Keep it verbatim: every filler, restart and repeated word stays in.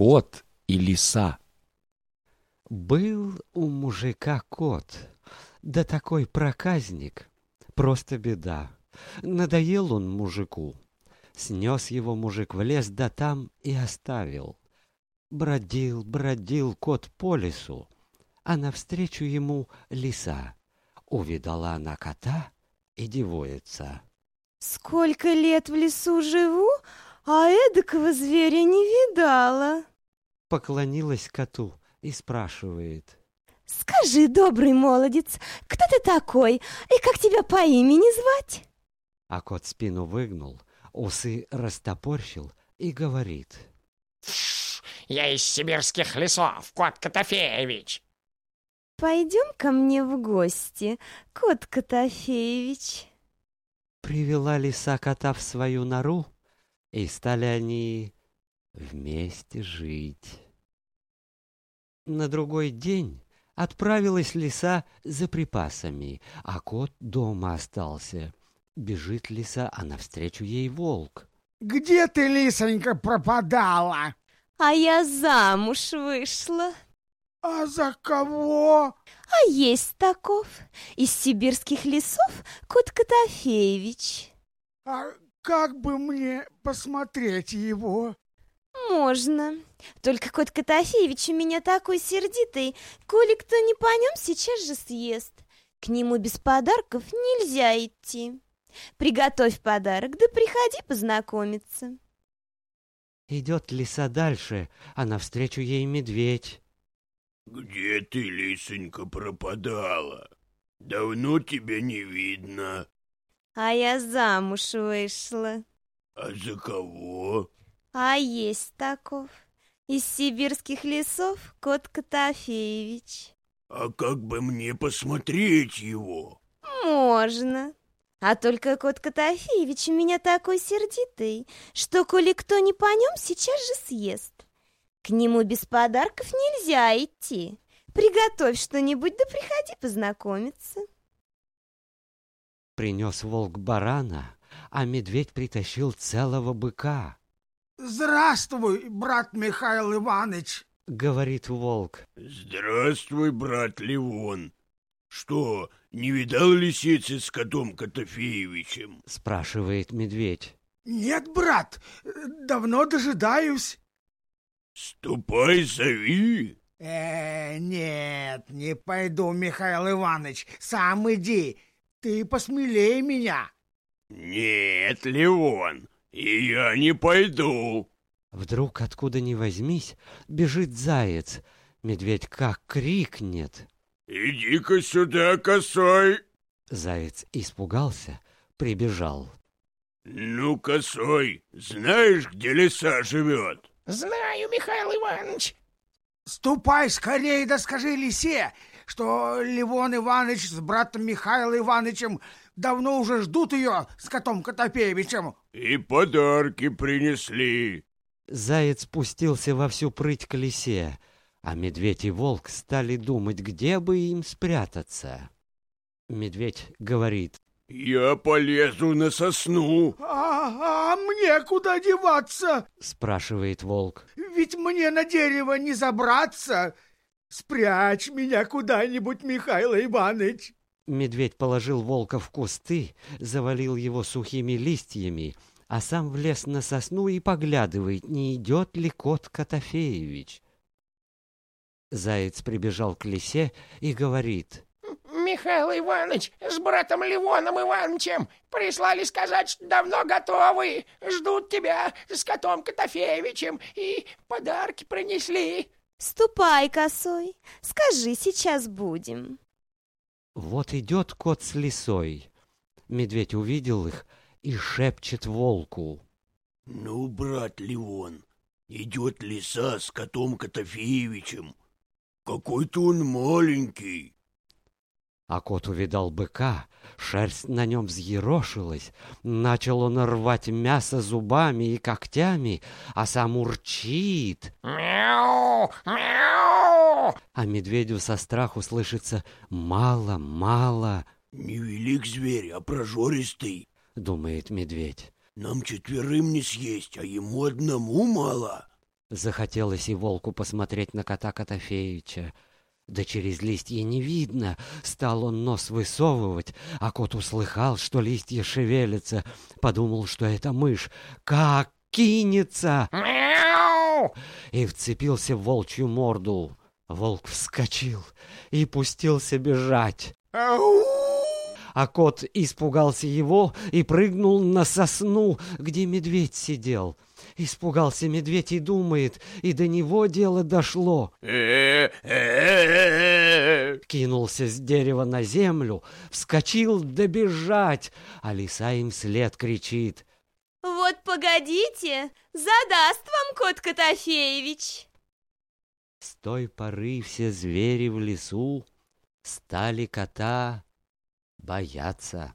Кот и лиса. Был у мужика кот, да такой проказник, просто беда. Надоел он мужику. Снес его мужик в лес, да там и оставил. Бродил, бродил кот по лесу, а навстречу ему лиса. Увидала она кота и дивуется. «Сколько лет в лесу живу, а эдакого зверя не видала!» Поклонилась коту и спрашивает. «Скажи, добрый молодец, кто ты такой и как тебя по имени звать?» А кот спину выгнул, усы растопорщил и говорит. «Я из сибирских лесов, кот Котофеевич!» «Пойдем ко мне в гости, кот Котофеевич!» Привела лиса кота в свою нору, и стали они вместе жить. На другой день отправилась лиса за припасами, а кот дома остался. Бежит лиса, а навстречу ей волк. «Где ты, лисонька, пропадала?» «А я замуж вышла». «А за кого?» «А есть таков, из сибирских лесов кот Котофеевич». «А как бы мне посмотреть его?» «Можно, только кот Котофеевич у меня такой сердитый, коли кто не по нем, сейчас же съест. К нему без подарков нельзя идти. Приготовь подарок, да приходи познакомиться». Идет лиса дальше, а навстречу ей медведь. «Где ты, лисонька, пропадала? Давно тебя не видно». «А я замуж вышла». «А за кого?» «А есть таков, из сибирских лесов кот Котофеевич». «А как бы мне посмотреть его?» «Можно, а только кот Котофеевич у меня такой сердитый, что, коли кто не по нем, сейчас же съест. К нему без подарков нельзя идти. Приготовь что-нибудь, да приходи познакомиться». Принес волк барана, а медведь притащил целого быка. «Здравствуй, брат Михаил Иванович», — говорит волк. «Здравствуй, брат Левон. Что, не видал лисицы с котом Котофеевичем?» — спрашивает медведь. «Нет, брат, давно дожидаюсь». «Ступай, зови». «Э, нет, не пойду, Михаил Иванович, сам иди, ты посмелее меня». «Нет, Левон, и я не пойду». Вдруг, откуда ни возьмись, бежит заяц, медведь как крикнет. «Иди-ка сюда, косой!» Заяц испугался, прибежал. «Ну, косой, знаешь, где лиса живет?» «Знаю, Михаил Иванович». «Ступай скорее, да скажи лисе, что Левон Иванович с братом Михаилом Ивановичем давно уже ждут ее с котом Котофеевичем». «И подарки принесли». Заяц пустился вовсю прыть к лисе, а медведь и волк стали думать, где бы им спрятаться. Медведь говорит. «Я полезу на сосну». «А, а мне куда деваться?» — спрашивает волк. «Ведь мне на дерево не забраться. Спрячь меня куда-нибудь, Михаил Иванович». Медведь положил волка в кусты, завалил его сухими листьями, а сам влез на сосну и поглядывает, не идет ли кот Котофеевич. Заяц прибежал к лисе и говорит. «Михаил Иванович с братом Левоном Ивановичем прислали сказать, что давно готовы, ждут тебя с котом Котофеевичем и подарки принесли». «Ступай, косой, скажи, сейчас будем». Вот идет кот с лисой. Медведь увидел их и шепчет волку. «Ну, брат Левон, идет лиса с котом Котофеевичем. Какой-то он маленький». А кот увидал быка, шерсть на нем взъерошилась, начал он рвать мясо зубами и когтями, а сам урчит. «Мяу! Мяу!» А медведю со страху слышится «мало, мало». «Не велик зверь, а прожористый», — думает медведь. «Нам четверым не съесть, а ему одному мало». Захотелось и волку посмотреть на кота Котофеевича. Да через листья не видно, стал он нос высовывать, а кот услыхал, что листья шевелятся, подумал, что это мышь. Как кинется! Мяу! И вцепился в волчью морду. Волк вскочил и пустился бежать. Ау! А кот испугался его и прыгнул на сосну, где медведь сидел. Испугался медведь и думает, и до него дело дошло. Кинулся с дерева на землю, вскочил добежать, а лиса им вслед кричит. Вот погодите, задаст вам кот Котофеевич. С той поры все звери в лесу стали кота бояться.